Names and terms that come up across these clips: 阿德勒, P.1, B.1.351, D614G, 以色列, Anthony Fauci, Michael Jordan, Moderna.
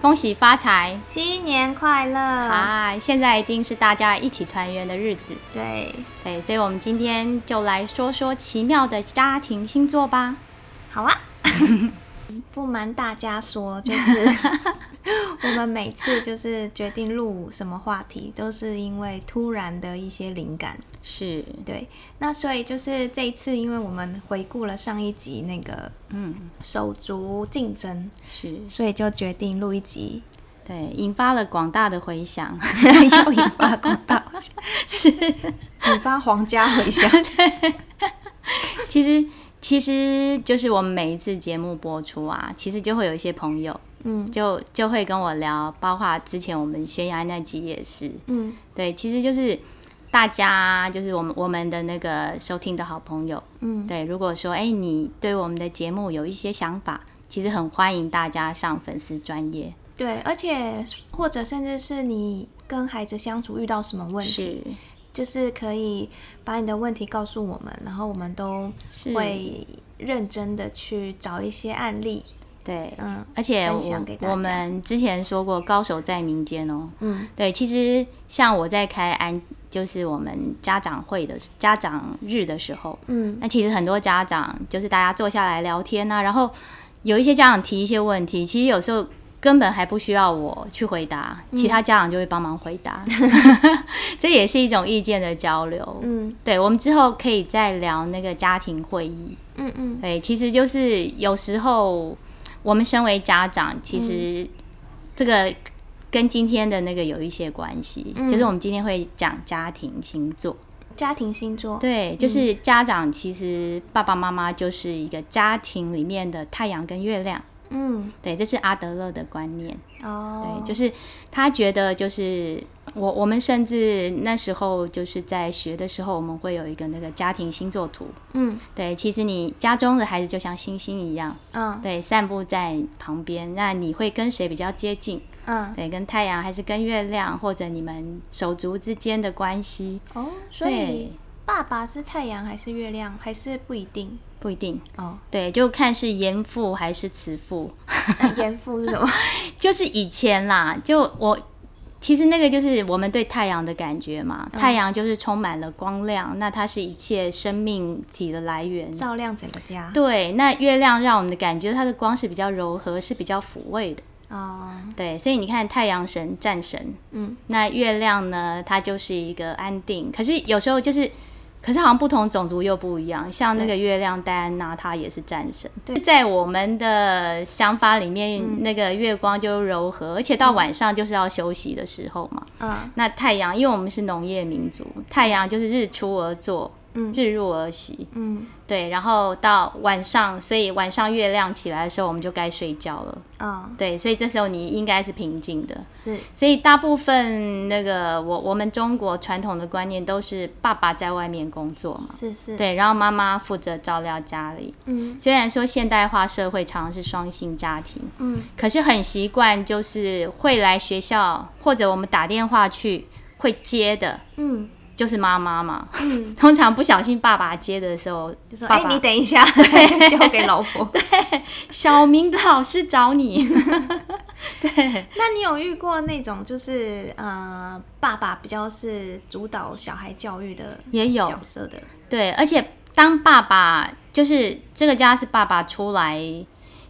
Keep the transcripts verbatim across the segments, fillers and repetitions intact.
恭喜发财，新年快乐！啊，现在一定是大家一起团圆的日子。对对，所以我们今天就来说说奇妙的家庭星座吧。好啊。不瞒大家说，就是我们每次就是决定录什么话题都是因为突然的一些灵感，是对。那所以就是这一次，因为我们回顾了上一集那个嗯手足竞争，是，所以就决定录一集，对，引发了广大的回响。又引发广大回响，是引发皇家回响。对，其实其实就是我们每一次节目播出啊，其实就会有一些朋友嗯，就就会跟我聊，包括之前我们悬崖那集也是嗯，对，其实就是大家就是我们我们的那个收听的好朋友嗯，对，如果说哎、欸、你对我们的节目有一些想法，其实很欢迎大家上粉丝专页，对，而且或者甚至是你跟孩子相处遇到什么问题，是就是可以把你的问题告诉我们，然后我们都会认真的去找一些案例，对，嗯，而且 我, 我们之前说过高手在民间哦，嗯，对，其实像我在开安就是我们家长会的家长日的时候，嗯，那其实很多家长就是大家坐下来聊天啊，然后有一些家长提一些问题，其实有时候根本还不需要我去回答，其他家长就会帮忙回答、嗯、这也是一种意见的交流，嗯，对，我们之后可以再聊那个家庭会议，嗯嗯，对，其实就是有时候我们身为家长，其实这个跟今天的那个有一些关系、嗯、就是我们今天会讲家庭星座，家庭星座，对，就是家长其实爸爸妈妈就是一个家庭里面的太阳跟月亮，嗯，对，这是阿德勒的观念哦。对，就是他觉得，就是我我们甚至那时候就是在学的时候，我们会有一个那个家庭星座图，嗯，对，其实你家中的孩子就像星星一样，嗯，对，散布在旁边，那你会跟谁比较接近？嗯，对，跟太阳还是跟月亮，或者你们手足之间的关系？哦，所以爸爸是太阳还是月亮，还是不一定？不一定哦，对，就看是严父还是慈父。严父是什么？就是以前啦，就我其实那个就是我们对太阳的感觉嘛、嗯、太阳就是充满了光亮，那它是一切生命体的来源，照亮整个家，对，那月亮让我们的感觉它的光是比较柔和，是比较抚慰的哦，对，所以你看太阳神战神，嗯，那月亮呢，它就是一个安定，可是有时候就是可是好像不同种族又不一样，像那个月亮戴安娜她也是战神，对，在我们的想法里面、嗯、那个月光就柔和，而且到晚上就是要休息的时候嘛、嗯、那太阳因为我们是农业民族，太阳就是日出而作、嗯、日入而息、嗯、对，然后到晚上，所以晚上月亮起来的时候我们就该睡觉了、哦、对，所以这时候你应该是平静的，是，所以大部分那个我我们中国传统的观念都是爸爸在外面工作嘛，是是，对，然后妈妈负责照料家里，嗯，虽然说现代化社会常常是双薪家庭，嗯，可是很习惯就是会来学校或者我们打电话去会接的，嗯，就是妈妈嘛、嗯、通常不小心爸爸接的时候就说哎、欸，你等一下，对，交给老婆，对，小明老师找你。对，那你有遇过那种就是呃，爸爸比较是主导小孩教育的也有角色的？对，而且当爸爸就是这个家是爸爸出来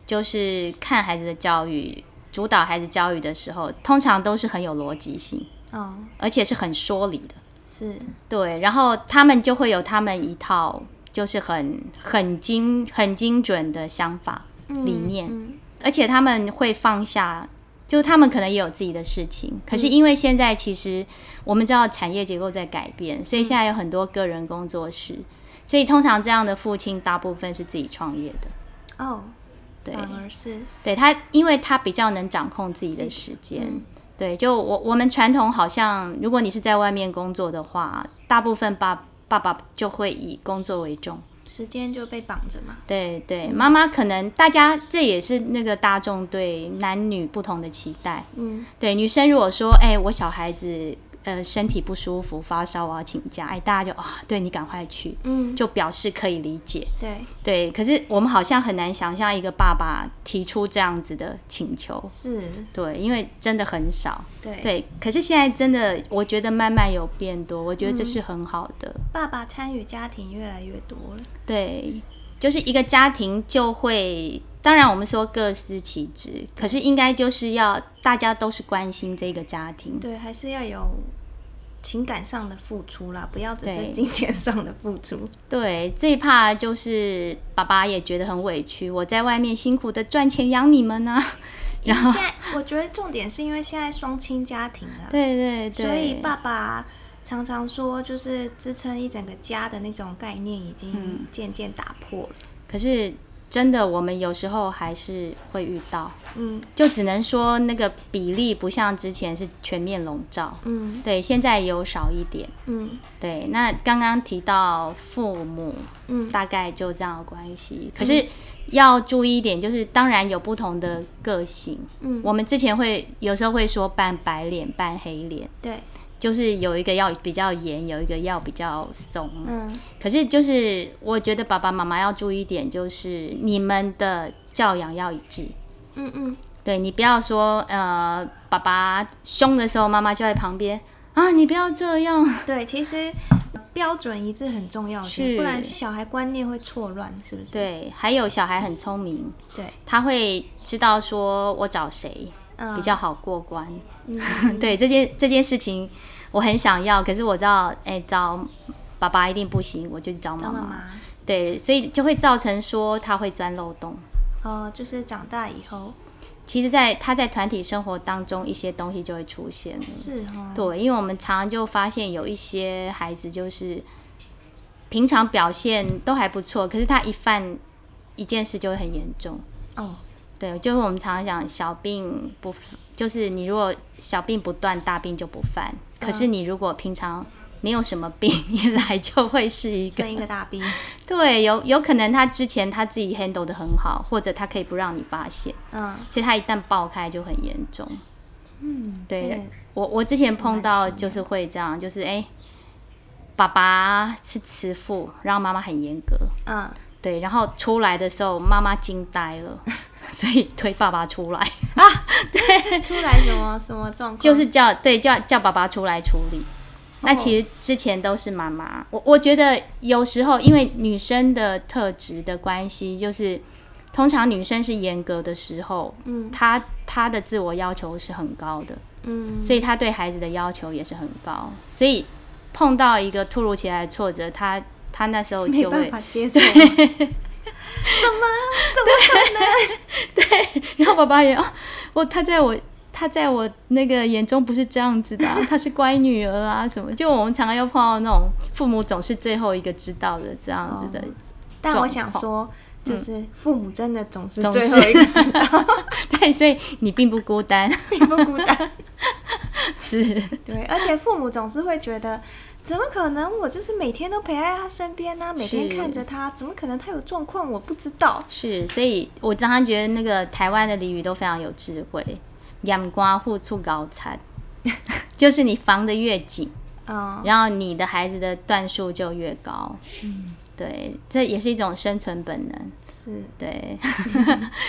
就是看孩子的教育，主导孩子教育的时候，通常都是很有逻辑性、哦、而且是很说理的，是，对，然后他们就会有他们一套就是很很精很精准的想法、嗯、理念、嗯、而且他们会放下，就他们可能也有自己的事情，可是因为现在其实我们知道产业结构在改变，所以现在有很多个人工作室、嗯、所以通常这样的父亲大部分是自己创业的哦，对，反而是对他，因为他比较能掌控自己的时间，对，就我我们传统好像，如果你是在外面工作的话，大部分爸爸爸就会以工作为重，时间就被绑着嘛。对对，妈妈可能大家这也是那个大众对男女不同的期待。嗯，对，女生如果说，哎、欸，我小孩子呃身体不舒服发烧我要请假，哎，大家就啊、哦，对你赶快去，嗯，就表示可以理解，对对。可是我们好像很难想象一个爸爸提出这样子的请求，是对，因为真的很少，对对。可是现在真的我觉得慢慢有变多，我觉得这是很好的，嗯、爸爸参与家庭越来越多了，对，就是一个家庭就会。当然我们说各司其职，可是应该就是要大家都是关心这个家庭，对，还是要有情感上的付出啦，不要只是金钱上的付出。 对， 对，最怕就是爸爸也觉得很委屈，我在外面辛苦的赚钱养你们啊，然后现在我觉得重点是因为现在双亲家庭啦，对对对，所以爸爸常常说就是支撑一整个家的那种概念已经渐渐打破了、嗯、可是真的我们有时候还是会遇到，嗯，就只能说那个比例不像之前是全面笼罩，嗯，对，现在有少一点，嗯，对。那刚刚提到父母，嗯，大概就这样的关系、嗯、可是要注意一点，就是当然有不同的个性，嗯，我们之前会有时候会说扮白脸扮黑脸，对，就是有一个要比较严，有一个要比较松。嗯，可是就是我觉得爸爸妈妈要注意一点，就是你们的教养要一致。嗯嗯，对，你不要说呃，爸爸凶的时候，妈妈就在旁边啊，你不要这样。对，其实标准一致很重要，是，不然小孩观念会错乱，是不是？对，还有小孩很聪明，对，他会知道说我找谁。比较好过关、嗯、对，这件这件事情我很想要，可是我知道、欸、找爸爸一定不行，我就找妈妈，对，所以就会造成说他会钻漏洞、呃、就是长大以后其实在他在团体生活当中一些东西就会出现，是、哦、对，因为我们常常就发现有一些孩子就是平常表现都还不错，可是他一犯一件事就会很严重哦，对，就是我们常常讲小病不，就是你如果小病不断，大病就不犯。可是你如果平常没有什么病，一来就会是一个生一个大病。对，有有可能他之前他自己 handle 得很好，或者他可以不让你发现。嗯，所以他一旦爆开就很严重。嗯，对，对我我之前碰到就是会这样，就是哎，爸爸是慈父，然后妈妈很严格。嗯。对，然后出来的时候，妈妈惊呆了，所以推爸爸出来啊！对，出来什么什么状况？就是叫对叫叫爸爸出来处理。哦、那其实之前都是妈妈，我我觉得有时候因为女生的特质的关系，就是通常女生是严格的时候，嗯，她她的自我要求是很高的，嗯，所以她对孩子的要求也是很高，所以碰到一个突如其来的挫折，她。他那时候就会没办法接受，什么？怎么可能？对，然后爸爸也哦，我他在我他在我那个眼中不是这样子的、啊，他是乖女儿啊什么。就我们常常又碰到那种父母总是最后一个知道的这样子的、哦。但我想说，就是父母真的总是最后一个知道，对，所以你并不孤单，并不孤单，是对，而且父母总是会觉得。怎么可能？我就是每天都陪在他身边啊，每天看着他，怎么可能他有状况？我不知道。是，所以我常常觉得那个台湾的俚语都非常有智慧，眼光护处高产，就是你防得越紧、哦，然后你的孩子的段数就越高。嗯，对，这也是一种生存本能。是，对，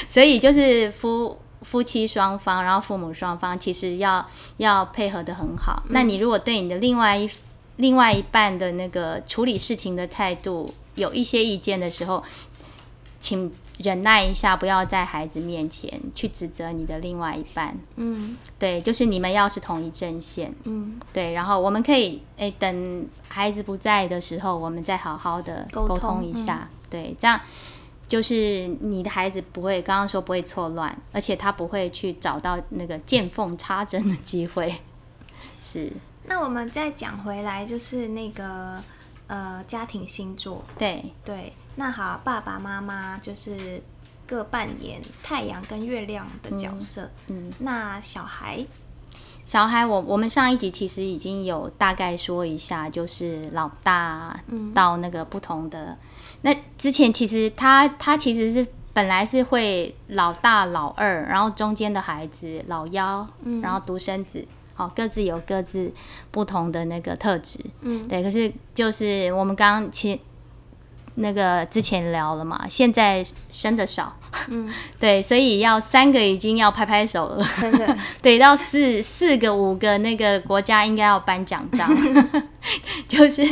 所以就是夫。夫妻双方，然后父母双方，其实要要配合得很好、嗯。那你如果对你的另外一另外一半的那个处理事情的态度有一些意见的时候，请忍耐一下，不要在孩子面前去指责你的另外一半。嗯，对，就是你们要是同一阵线。嗯，对，然后我们可以诶等孩子不在的时候，我们再好好的沟通一下。嗯、对，这样。就是你的孩子不会，刚刚说不会错乱，而且他不会去找到那个见缝插针的机会。是。那我们再讲回来，就是那个呃家庭星座。对对，那好，爸爸妈妈就是各扮演太阳跟月亮的角色。嗯。嗯，那小孩，小孩我，我我们上一集其实已经有大概说一下，就是老大到那个不同的。嗯，那之前其实他他其实是本来是会老大老二，然后中间的孩子老幺，然后独生子，哦，各自有各自不同的那个特质，嗯，对。可是就是我们刚刚其那个之前聊了嘛，现在生的少，嗯，对，所以要三个已经要拍拍手了，真的，对，到四四个五个那个国家应该要颁奖章，就是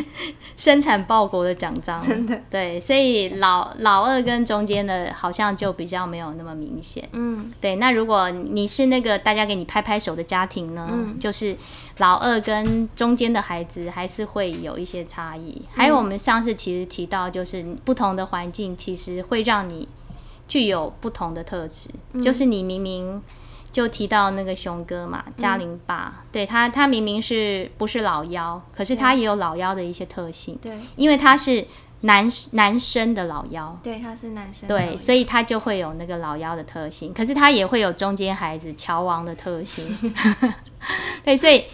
生产报国的奖章，真的，对，所以老老二跟中间的好像就比较没有那么明显，嗯，对。那如果你是那个大家给你拍拍手的家庭呢，嗯，就是老二跟中间的孩子还是会有一些差异，嗯，还有我们上次其实提到，就是不同的环境其实会让你具有不同的特质，嗯，就是你明明就提到那个熊哥嘛，嘉玲爸，嗯，对，他他明明是不是老幺，可是他也有老幺的一些特性，对，因为他是男男生的老幺，对，他是男生的老幺，对，所以他就会有那个老幺的特性，可是他也会有中间孩子乔王的特性，对，所以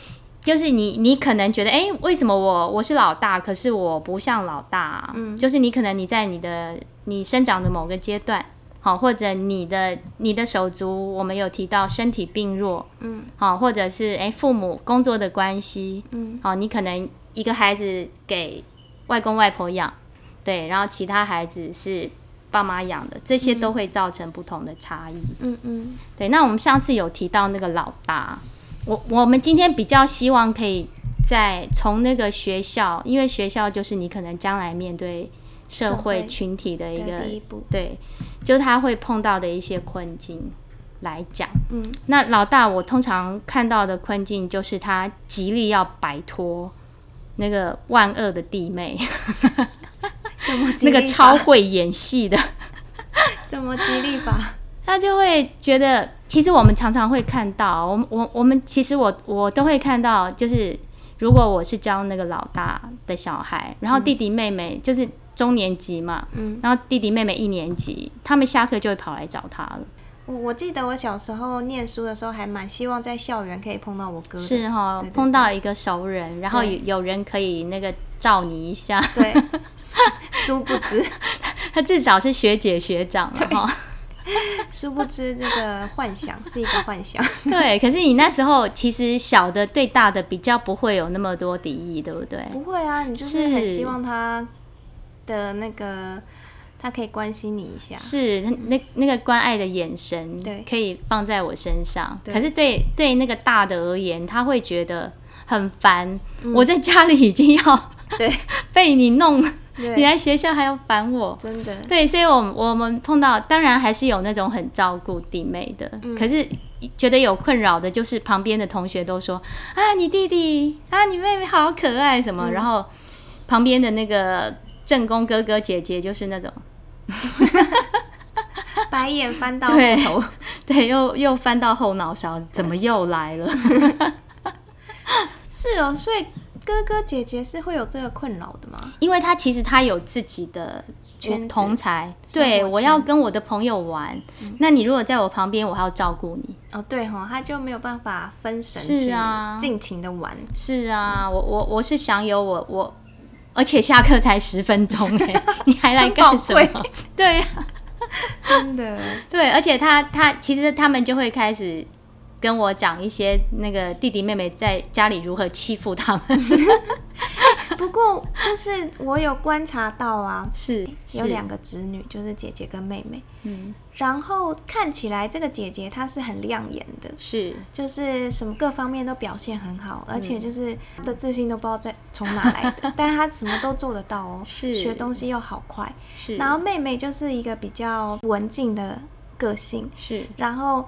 就是你你可能觉得哎，为什么我我是老大，可是我不像老大，啊，嗯，就是你可能你在你的你生长的某个阶段，好，或者你的你的手足，我们有提到身体病弱，嗯，好，或者是哎父母工作的关系，嗯，好，你可能一个孩子给外公外婆养，对，然后其他孩子是爸妈养的，这些都会造成不同的差异，嗯嗯，对。那我们上次有提到那个老大，我我们今天比较希望可以在从那个学校，因为学校就是你可能将来面对社会群体的一个第一步，对，就他会碰到的一些困境来讲，嗯，那老大我通常看到的困境就是他极力要摆脱那个万恶的弟妹，怎么那个超会演戏的，怎么极力吧？他就会觉得，其实我们常常会看到，我我我们其实我我都会看到，就是如果我是教那个老大的小孩，然后弟弟妹妹就是中年级嘛，嗯，然后弟弟妹妹一年级，他们下课就会跑来找他了。我我记得我小时候念书的时候，还蛮希望在校园可以碰到我哥的，是哈，哦，对对对，碰到一个熟人，然后有人可以那个照你一下，对，殊不知他至少是学姐学长了哈。殊不知这个幻想是一个幻想，对，可是你那时候其实小的对大的比较不会有那么多敌意，对不对？不会啊，你就是很希望他的那个他可以关心你一下，是 那, 那个关爱的眼神，对，可以放在我身上，可是对对那个大的而言，他会觉得很烦，嗯，我在家里已经要对被你弄，你来学校还要烦我，真的，对，所以我们我们碰到，当然还是有那种很照顾弟妹的，嗯，可是觉得有困扰的就是旁边的同学都说啊你弟弟啊你妹妹好可爱什么，嗯，然后旁边的那个正宫哥哥姐姐就是那种白眼翻到后头，对，对，又又翻到后脑勺，怎么又来了？是哦，所以哥哥姐姐是会有这个困扰的吗？因为他其实他有自己的圈同才，对，我要跟我的朋友玩，嗯，那你如果在我旁边，我还要照顾你哦，对哦，他就没有办法分神去尽情的玩，是啊，是啊，嗯，我我我是享有我我，而且下课才十分钟哎，你还来干什么？对啊，真的，对，而且他他其实他们就会开始跟我讲一些那个弟弟妹妹在家里如何欺负他们。不过就是我有观察到啊，是有两个侄女，就是姐姐跟妹妹，嗯，然后看起来这个姐姐她是很亮眼的，是就是什么各方面都表现很好，嗯，而且就是她的自信都不知道在从哪来的，但她什么都做得到哦，是学东西又好快，是，然后妹妹就是一个比较文静的个性，是，然后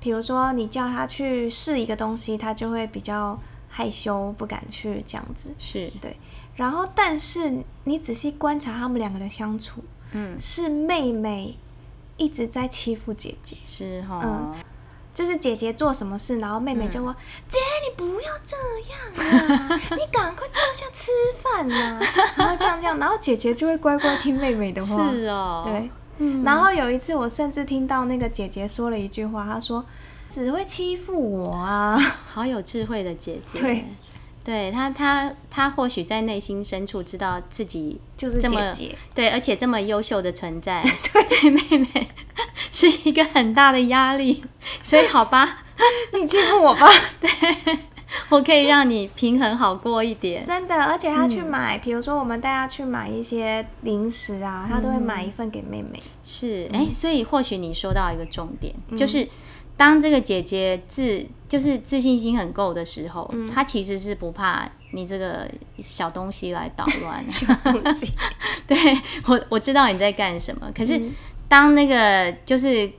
比如说你叫他去试一个东西，他就会比较害羞不敢去这样子，是，对，然后但是你仔细观察他们两个的相处，嗯，是妹妹一直在欺负姐姐，是齁，嗯，就是姐姐做什么事，然后妹妹就说，嗯，姐你不要这样啊，你赶快坐下吃饭啊，然后这样这样，然后姐姐就会乖乖听妹妹的话，是哦，对，嗯，然后有一次我甚至听到那个姐姐说了一句话，她说只会欺负我啊，好有智慧的姐姐，对，对，她她她或许在内心深处知道自己就是姐姐，对，而且这么优秀的存在，对，对妹妹是一个很大的压力，所以好吧，你欺负我吧，对，我可以让你平衡好过一点。真的，而且他去买，比、嗯、如说我们带他去买一些零食啊，他都会买一份给妹妹。是，哎、欸，所以或许你说到一个重点，嗯、就是当这个姐姐自就是自信心很够的时候，嗯、她其实是不怕你这个小东西来捣乱。小东西，对我我知道你在干什么，可是当那个就是。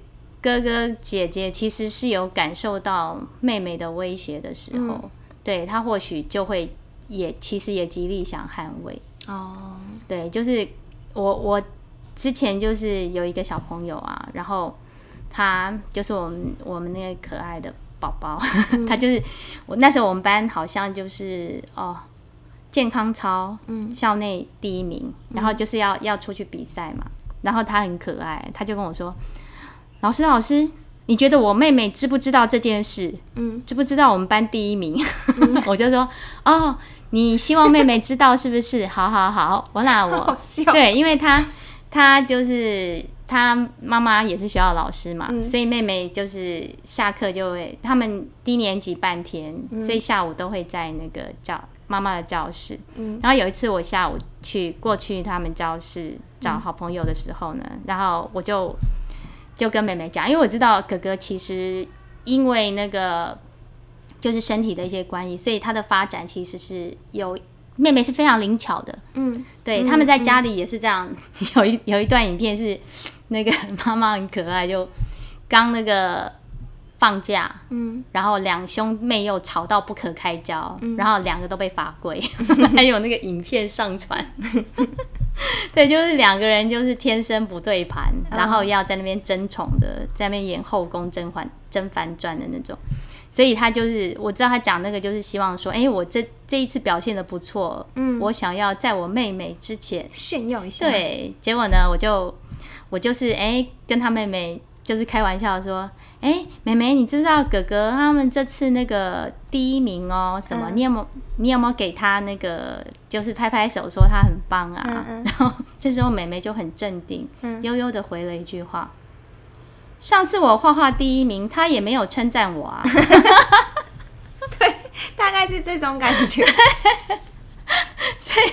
哥哥姐姐其实是有感受到妹妹的威胁的时候、嗯、对，她或许就会也其实也极力想捍卫哦。对，就是我我之前就是有一个小朋友啊，然后他就是我们我们那个可爱的宝宝、嗯、他就是我那时候我们班好像就是哦健康操、嗯、校内第一名，然后就是要、嗯、要出去比赛嘛，然后他很可爱，他就跟我说，老师老师，你觉得我妹妹知不知道这件事？嗯，知不知道我们班第一名？嗯、我就说，哦，你希望妹妹知道是不是？好好好，我啦我，好笑。对，因为她她就是她妈妈也是学校老师嘛、嗯，所以妹妹就是下课就会，他们低年级半天，嗯、所以下午都会在那个教妈妈的教室、嗯。然后有一次我下午去过去他们教室找好朋友的时候呢，嗯、然后我就。就跟妹妹讲，因为我知道哥哥其实因为那个就是身体的一些关系，所以他的发展其实是有妹妹是非常灵巧的，嗯，对，嗯、他们在家里也是这样。嗯、有一有一段影片是那个妈妈很可爱，就刚那个放假，嗯，然后两兄妹又吵到不可开交，嗯、然后两个都被罚跪，还有那个影片上传。对，就是两个人就是天生不对盘，嗯、然后要在那边争宠的，在那边演后宫甄嬛甄嬛传的那种。所以他就是我知道他讲那个就是希望说，哎，我这这一次表现的不错，嗯，我想要在我妹妹之前炫耀一下。对，结果呢，我就我就是哎跟他妹妹就是开玩笑说，哎，妹妹，你知道哥哥他们这次那个第一名哦，什么？嗯、你有没有你有没有给他那个？就是拍拍手说他很棒啊，嗯嗯然后这时候妹妹就很镇定，嗯、悠悠的回了一句话：“上次我画画第一名，他也没有称赞我啊。”对，大概是这种感觉。所以，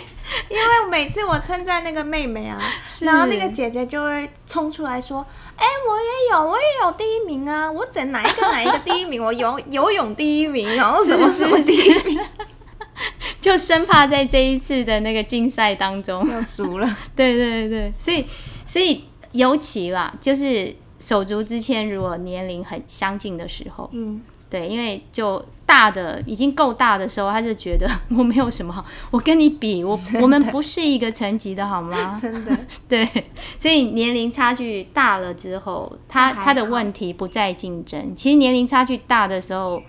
因为每次我称赞那个妹妹啊，然后那个姐姐就会冲出来说：“哎、欸，我也有，我也有第一名啊！我整哪一个哪一个第一名？我游游泳第一名，然后什么什么第一名。”就生怕在这一次的那个竞赛当中要输了。对对对，所以所以尤其啦，就是手足之间如果年龄很相近的时候，嗯，对，因为就大的已经够大的时候，他就觉得我没有什么好，我跟你比，我我们不是一个层级的好吗？真的，对，所以年龄差距大了之后，他他的问题不再竞争。其实年龄差距大的时候，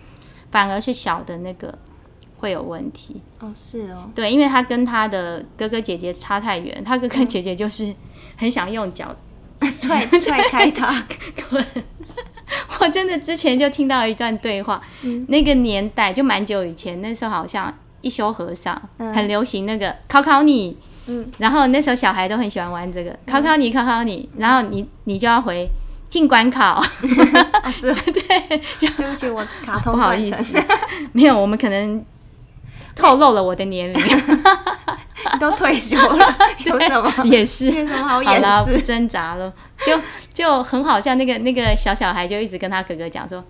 反而是小的那个。会有问题哦，是哦，对，因为他跟他的哥哥姐姐差太远，他哥哥姐姐就是很想用脚、嗯、踹踹开他。我真的之前就听到一段对话，嗯、那个年代就蛮久以前，那时候好像一休和尚、嗯、很流行那个考考你，嗯，然后那时候小孩都很喜欢玩这个考考你考考你，然后你你就要回。尽管考、哦、是对，对不起，我卡通不好意思，没有，我们可能透露了我的年龄，你都退休了，有什么也是，有什么好掩饰？好了，不挣扎了，就就很好笑。那个那个小小孩就一直跟他哥哥讲说，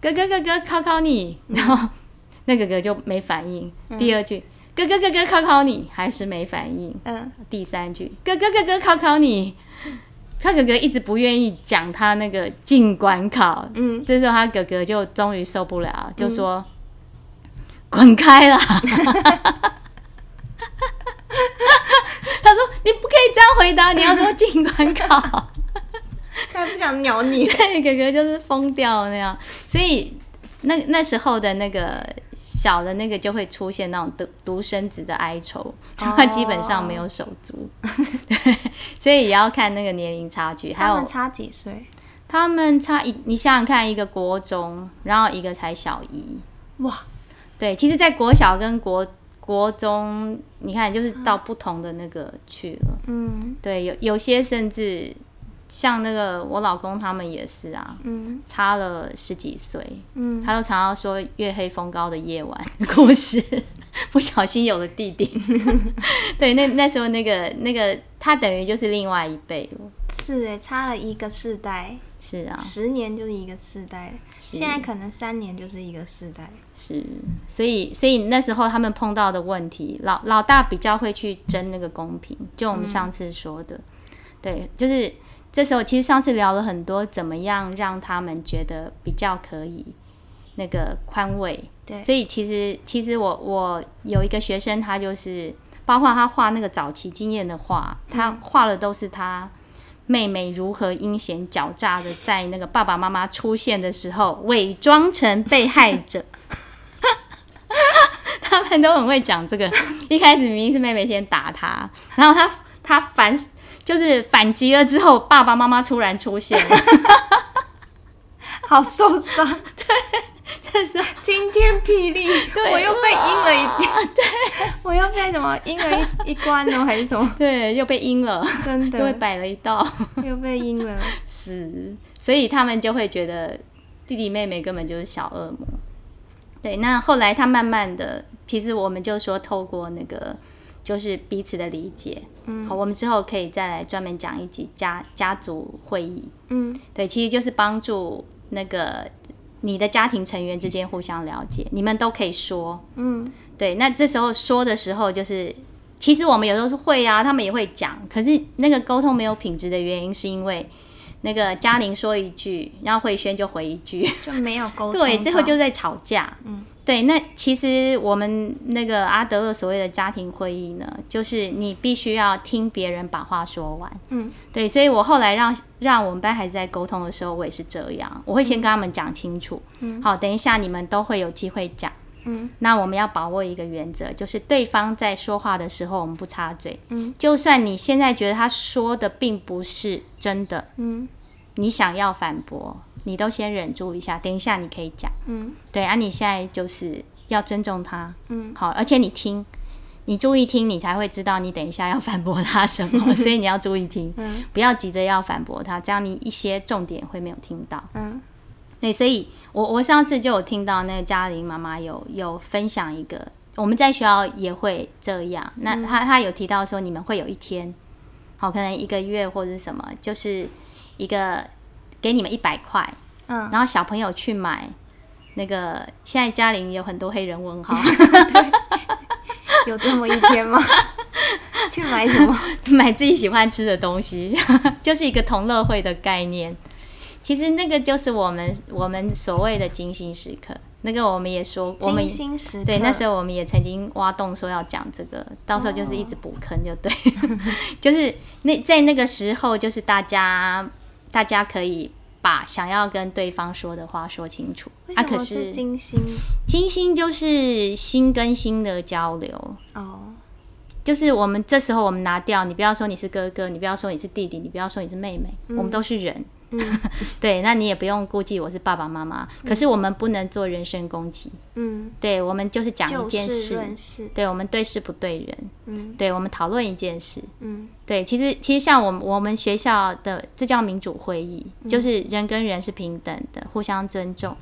哥哥哥哥考考你，然后那哥哥就没反应。嗯、第二句。哥哥哥哥考考你，还是没反应。嗯。第三句，哥哥哥哥考考你。他哥哥一直不愿意讲他那个尽管考，嗯，这时候他哥哥就终于受不了，嗯、就说：“滚开啦！”他说：“你不可以这样回答，你要说尽管考。”他不想鸟你，对，哥哥就是疯掉那样。所以那那时候的那个小的那个就会出现那种独独生子的哀愁，就他基本上没有手足。Oh. 对。所以也要看那个年龄差距，还有他们差几岁？他们差一，你想想看，一个国中，然后一个才小一，哇，对，其实，在国小跟国国中，你看就是到不同的那个去了，嗯，对，有有些甚至像那个我老公他们也是啊，嗯，差了十几岁，嗯，他都常常说月黑风高的夜晚的故事，不小心有了弟弟。对，那那时候那个那个他等于就是另外一辈了，是耶，差了一个世代。是啊，十年就是一个世代，现在可能三年就是一个世代。是，所以所以那时候他们碰到的问题，老老大比较会去争那个公平，就我们上次说的，嗯，对，就是这时候其实上次聊了很多怎么样让他们觉得比较可以那个宽慰。对，所以其实其实我我有一个学生，他就是包括他画那个早期经验的画，他画的都是他妹妹如何阴险狡诈的在那个爸爸妈妈出现的时候伪装成被害者。他们都很会讲这个，一开始明明是妹妹先打他，然后他他反就是反击了之后，爸爸妈妈突然出现了。好受伤。对，这是晴天霹雳。我又被阴了一点，对，我又被什么阴了一一关了还是什么，对，又被阴了，真的又被摆了一道，又被阴了。是，所以他们就会觉得弟弟妹妹根本就是小恶魔。对，那后来他慢慢的，其实我们就说透过那个就是彼此的理解，嗯，好，我们之后可以再来专门讲一集家家族会议，嗯，对，其实就是帮助那个你的家庭成员之间互相了解，你们都可以说，嗯，对，那这时候说的时候就是，其实我们有时候是会啊，他们也会讲，可是那个沟通没有品质的原因是因为那个嘉玲说一句，然后慧萱就回一句，就没有沟通，对，最后就在吵架，嗯。对，那其实我们那个阿德勒所谓的家庭会议呢，就是你必须要听别人把话说完。嗯，对，所以我后来让让我们班孩子在沟通的时候，我也是这样，我会先跟他们讲清楚。嗯，好，等一下你们都会有机会讲。嗯，那我们要把握一个原则，就是对方在说话的时候，我们不插嘴。嗯，就算你现在觉得他说的并不是真的，嗯，你想要反驳，你都先忍住一下，等一下你可以讲，嗯，对啊，你现在就是要尊重他，嗯，好，而且你听，你注意听，你才会知道你等一下要反驳他什么，所以你要注意听，嗯，不要急着要反驳他，这样你一些重点会没有听到，嗯，对，所以我我上次就有听到那个嘉玲妈妈有有分享一个，我们在学校也会这样，那她她有提到说你们会有一天，好，可能一个月或者什么，就是一个。给你们一百块，嗯，然后小朋友去买那个。现在嘉玲有很多黑人问号，对，有这么一天吗？去买什么？买自己喜欢吃的东西，就是一个同乐会的概念。其实那个就是我们我们所谓的精心时刻。那个我们也说过，精心时刻，对，那时候我们也曾经挖洞说要讲这个，到时候就是一直补坑就对，哦，就是那在那个时候，就是大家。大家可以把想要跟对方说的话说清楚。为什么是精心？精心就是心跟心的交流。哦，就是我们这时候我们拿掉，你不要说你是哥哥，你不要说你是弟弟，你不要说你是妹妹，嗯，我们都是人。嗯，对，那你也不用顾忌我是爸爸妈妈，嗯，可是我们不能做人身攻击。嗯，对，我们就是讲一件事，就事对，我们对事不对人。嗯，对，我们讨论一件事。嗯，对，其实其实像我们我们学校的这叫民主会议，嗯，就是人跟人是平等的，互相尊重。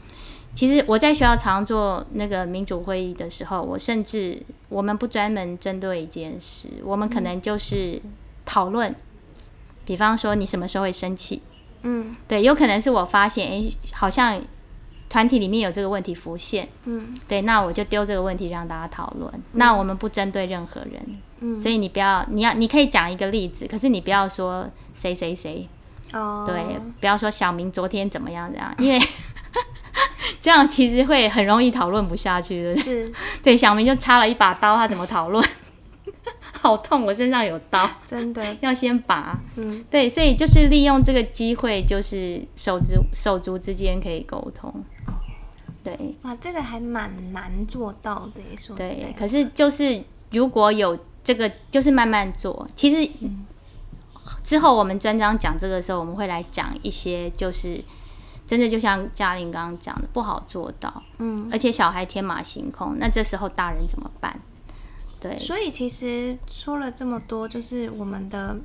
其实我在学校常做那个民主会议的时候，我甚至我们不专门针对一件事，我们可能就是讨论，嗯，比方说你什么时候会生气。嗯，对，有可能是我发现，哎，好像团体里面有这个问题浮现，嗯，对，那我就丢这个问题让大家讨论。嗯，那我们不针对任何人，嗯，所以你不要，你要，你可以讲一个例子，可是你不要说谁谁谁，哦，对，不要说小明昨天怎么样怎样，因为这样其实会很容易讨论不下去的，是，对，小明就插了一把刀，他怎么讨论？好痛，我身上有刀，真的要先拔。嗯，对，所以就是利用这个机会，就是手足手足之间可以沟通。哦，对，哇，这个还蛮难做到的耶，说对，对，可是就是如果有这个，就是慢慢做。其实，嗯，之后我们专章讲这个的时候，我们会来讲一些，就是真的就像嘉玲刚刚讲的，不好做到。嗯，而且小孩天马行空，那这时候大人怎么办？对，所以其实说了这么多，就是我们的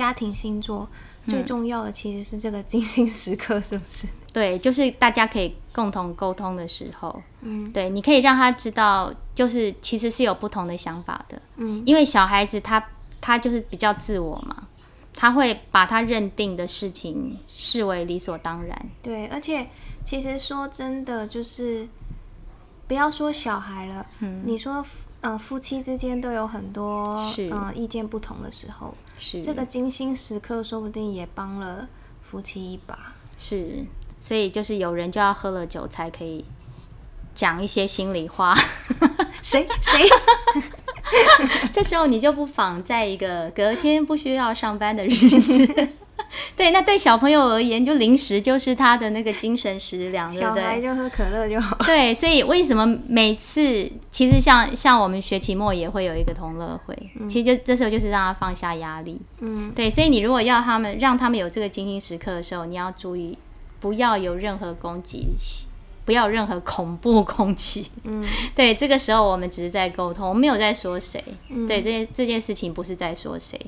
家庭星座最重要的其实是这个精心时刻，是不是？对，就是大家可以共同沟通的时候，嗯，对，你可以让他知道就是其实是有不同的想法的，嗯，因为小孩子他他就是比较自我嘛，他会把他认定的事情视为理所当然。对，而且其实说真的，就是不要说小孩了，嗯，你说呃，夫妻之间都有很多呃意见不同的时候，是这个精心时刻说不定也帮了夫妻一把。是，所以就是有人就要喝了酒才可以讲一些心里话。谁谁？这时候你就不妨在一个隔天不需要上班的日子。对，那对小朋友而言，就零食就是他的那个精神食粮，对不对？小孩就喝可乐就好。对，所以为什么每次其实像像我们学期末也会有一个同乐会，嗯，其实就这时候就是让他放下压力。嗯，对，所以你如果要他们让他们有这个精心时刻的时候，你要注意不要有任何攻击，不要有任何恐怖攻击。嗯，对，这个时候我们只是在沟通，我们没有在说谁。嗯，对，这这件事情不是在说谁。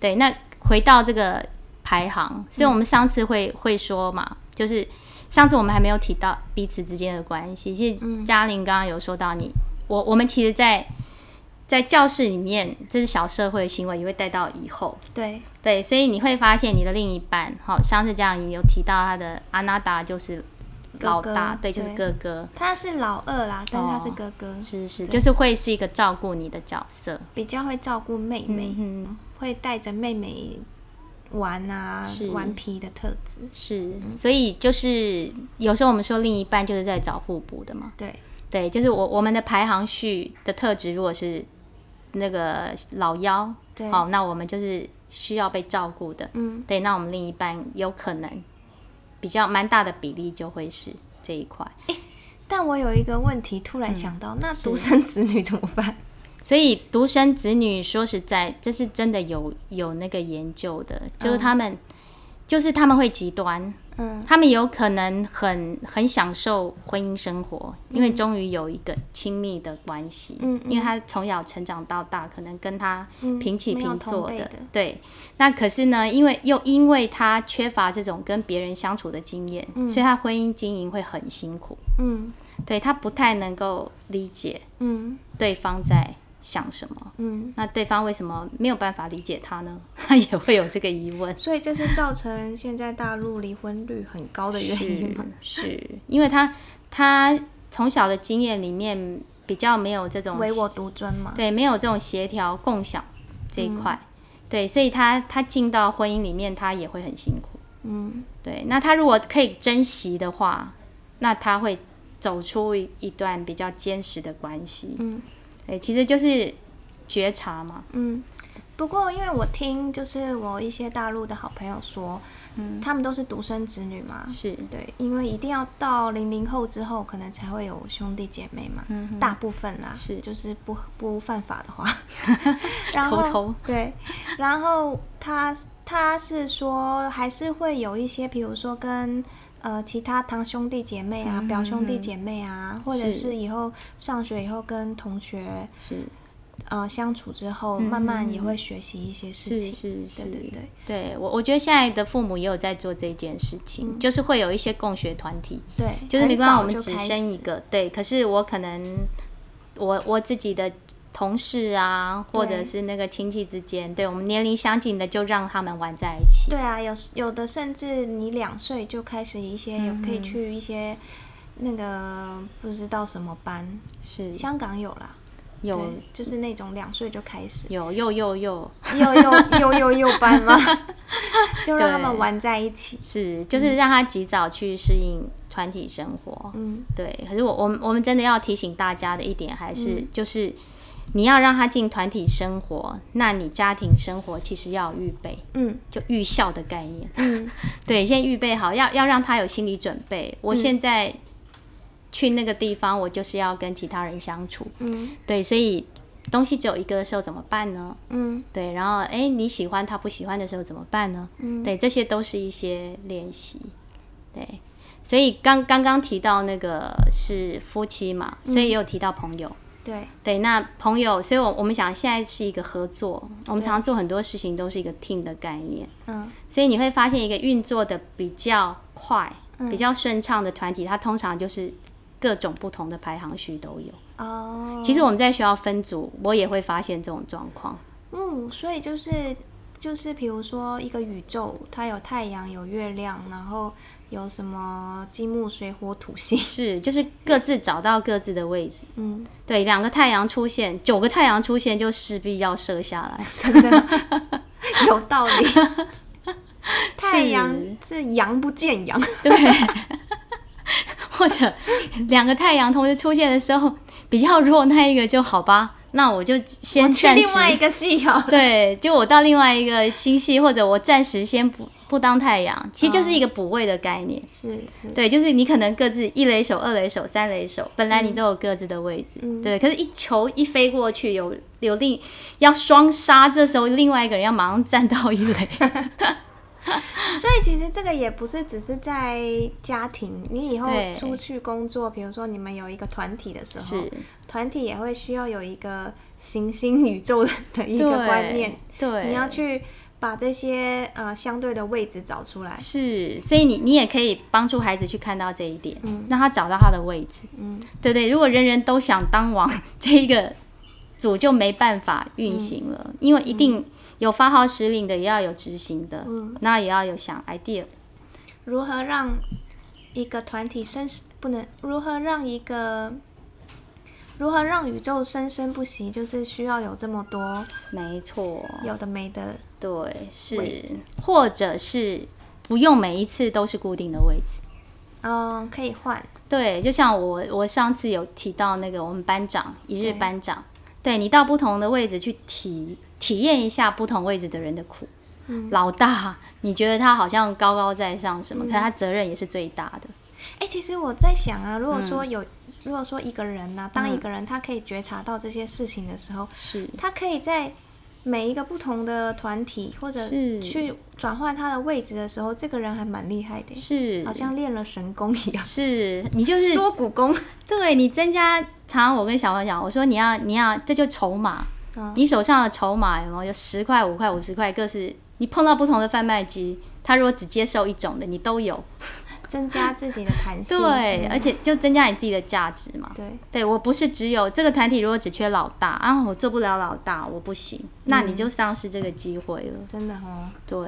对，那回到这个排行，所以我们上次会、嗯、会说嘛，就是上次我们还没有提到彼此之间的关系。其实嘉玲刚刚有说到你，嗯，我我们其实在，在教室里面，这是小社会的行为，也会带到以后。对对，所以你会发现你的另一半，好，上次嘉玲有提到他的阿纳达就是老大，哥哥，对，就是哥哥，他是老二啦，但是他是哥哥，哦，是是，就是会是一个照顾你的角色，比较会照顾妹妹，嗯，会带着妹妹玩啊，顽皮的特质是，嗯，所以就是有时候我们说另一半就是在找互补的嘛。对对，就是我我们的排行序的特质，如果是那个老幺，对，好，那我们就是需要被照顾的，嗯，对，那我们另一半有可能比较蛮大的比例就会是这一块。欸，但我有一个问题突然想到，嗯，那独生子女怎么办？所以独生子女说实在，这是真的有有那个研究的，就是他们，嗯，就是他们会极端，嗯，他们有可能很很享受婚姻生活，嗯，因为终于有一个亲密的关系，嗯嗯，因为他从小成长到大，可能跟他平起平坐的，嗯，的对。那可是呢，因为又因为他缺乏这种跟别人相处的经验，嗯，所以他婚姻经营会很辛苦，嗯，对，他不太能够理解，嗯，对方在想什么，嗯，那对方为什么没有办法理解他呢？他也会有这个疑问。所以这是造成现在大陆离婚率很高的原因吗？是，是因为他他从小的经验里面比较没有这种唯我独尊嘛，对，没有这种协调共享这一块，嗯，对，所以他他进到婚姻里面，他也会很辛苦，嗯，对。那他如果可以珍惜的话，那他会走出一段比较坚实的关系，嗯。对，其实就是觉察嘛。嗯，不过因为我听就是我一些大陆的好朋友说，嗯，他们都是独生子女嘛，是，对，因为一定要到零零后之后，可能才会有兄弟姐妹嘛，嗯，大部分啦，是，就是不不犯法的话，然后偷偷对，然后他他是说还是会有一些，比如说跟。呃，其他堂兄弟姐妹啊，嗯，表兄弟姐妹啊，或者是以后上学以后跟同学是呃相处之后，嗯，慢慢也会学习一些事情。是是是，对对对，对我我觉得现在的父母也有在做这件事情，嗯，就是会有一些共学团体，对，就是没关系，我们只生一个，对，可是我可能我我自己的同事啊，或者是那个亲戚之间， 对, 对我们年龄相近的就让他们玩在一起。对啊，有有的甚至你两岁就开始一些，嗯，有可以去一些那个不知道什么班，是香港有啦，有就是那种两岁就开始有幼幼幼幼幼幼幼幼班嘛，就让他们玩在一起，是，就是让他及早去适应团体生活。嗯，对。可是我我们我们真的要提醒大家的一点还是，嗯，就是。你要让他进团体生活，那你家庭生活其实要预备，嗯，就预校的概念，嗯，对，先预备好，要要让他有心理准备。我现在去那个地方，我就是要跟其他人相处，嗯，对，所以东西只有一个的时候怎么办呢？嗯，对，然后哎，你喜欢他不喜欢的时候怎么办呢？嗯，对，这些都是一些练习，对。所以刚刚刚提到那个是夫妻嘛，所以也有提到朋友。嗯，对对，那朋友，所以我我们想现在是一个合作，我们常常做很多事情都是一个 team 的概念，嗯，所以你会发现一个运作的比较快、嗯、比较顺畅的团体，它通常就是各种不同的排行序都有。哦，其实我们在学校分组，我也会发现这种状况。嗯，所以就是就是比如说一个宇宙，它有太阳有月亮，然后有什么金木水火土星，是就是各自找到各自的位置。嗯，对，两个太阳出现，九个太阳出现，就势必要射下来，真的有道理。太阳是阳不见阳，对。或者两个太阳同时出现的时候比较弱那一个就好吧，那我就先暂时去另外一个系好了，对，就我到另外一个星系，或者我暂时先不不当太阳，其实就是一个补位的概念、哦、是, 是对，就是你可能各自一垒手二垒手三垒手，本来你都有各自的位置、嗯、对，可是一球一飞过去有有另要双杀，这时候另外一个人要马上站到一垒。所以其实这个也不是只是在家庭，你以后出去工作，比如说你们有一个团体的时候，团体也会需要有一个行星宇宙的一个观念，对对，你要去把这些呃相对的位置找出来，是，所以你你也可以帮助孩子去看到这一点、嗯、让他找到他的位置、嗯、对对，如果人人都想当王，这一个组就没办法运行了、嗯、因为一定、嗯有发号施令的，也要有执行的，嗯，那也要有想 idea。如何让一个团体生不能？如何让一个如何让宇宙生生不息？就是需要有这么多，没错，有的没的，对，是，或者是不用每一次都是固定的位置，嗯，可以换。对，就像我我上次有提到那个我们班长一日班长，对，你到不同的位置去提。体验一下不同位置的人的苦、嗯、老大你觉得他好像高高在上什么、嗯、可是他责任也是最大的、欸、其实我在想啊，如果说有、嗯、如果说一个人啊，当一个人他可以觉察到这些事情的时候、嗯、他可以在每一个不同的团体或者去转换他的位置的时候，这个人还蛮厉害的，是好像练了神功一样，是你就是缩骨功，对，你增加，常常我跟小朋友讲，我说你要你要这就筹码，你手上的筹码有没有？有十块、五块、五十块，各是你碰到不同的贩卖机，他如果只接受一种的，你都有，增加自己的弹性。对、嗯，而且就增加你自己的价值嘛。对，对我不是只有这个团体，如果只缺老大啊，我做不了老大，我不行，嗯、那你就丧失这个机会了。真的哦。对，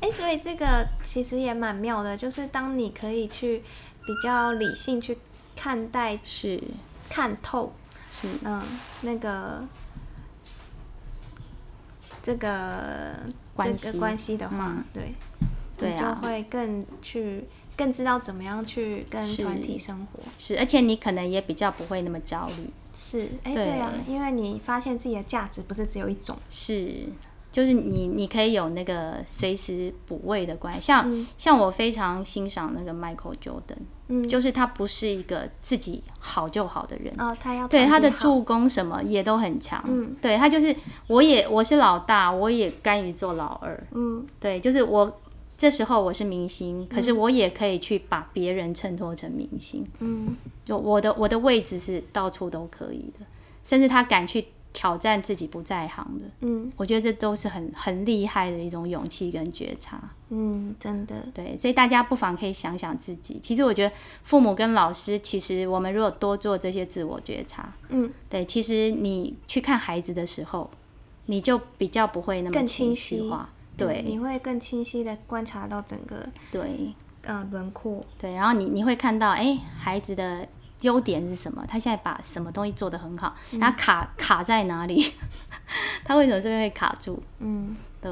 哎、欸，所以这个其实也蛮妙的，就是当你可以去比较理性去看待，是看透，是嗯那个。这个关系、这个、关系的话、嗯、对对、啊、你就会更去更知道怎么样去跟团体生活， 是, 是而且你可能也比较不会那么焦虑，是哎 对, 对啊，因为你发现自己的价值不是只有一种，是就是你你可以有那个随时补位的关系，像、嗯、像我非常欣赏那个 Michael Jordan、嗯、就是他不是一个自己好就好的人、哦、他要对他的助攻什么也都很强、嗯、对他就是我也我是老大，我也甘于做老二、嗯、对，就是我这时候我是明星，可是我也可以去把别人衬托成明星，嗯，就我的我的位置是到处都可以的，甚至他敢去挑战自己不在行的，嗯，我觉得这都是很很厉害的一种勇气跟觉察，嗯，真的，对，所以大家不妨可以想想自己。其实我觉得父母跟老师，其实我们如果多做这些自我觉察，嗯，对，其实你去看孩子的时候，你就比较不会那么情绪化，对、嗯，你会更清晰的观察到整个对，呃，轮廓，对，然后你你会看到，哎，孩子的。优点是什么，他现在把什么东西做得很好、嗯、他卡卡在哪里他为什么这边会卡住，嗯，对，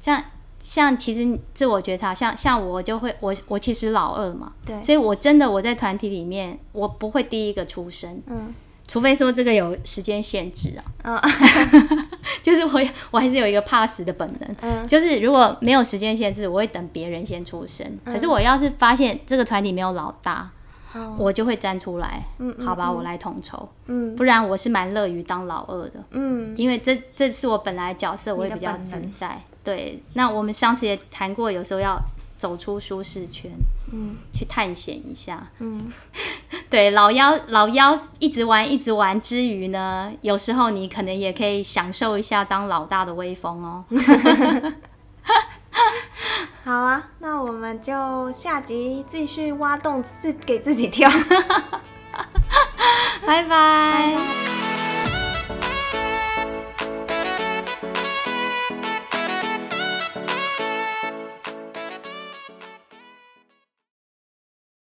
像像其实自我觉察，像像我就会我我其实老二嘛，对，所以我真的我在团体里面我不会第一个出声，嗯，除非说这个有时间限制啊、哦、就是我我还是有一个怕死的本能、嗯、就是如果没有时间限制我会等别人先出声、嗯、可是我要是发现这个团体没有老大我就会站出来，嗯嗯、好吧、嗯，我来统筹，嗯，不然我是蛮乐于当老二的，嗯，因为这这是我本来的角色，我也比较自在，对。那我们上次也谈过，有时候要走出舒适圈，嗯，去探险一下，嗯，对，老妖老妖一直玩一直玩之余呢，有时候你可能也可以享受一下当老大的威风哦。好啊，那我们就下集继续挖洞自给自己跳。拜拜。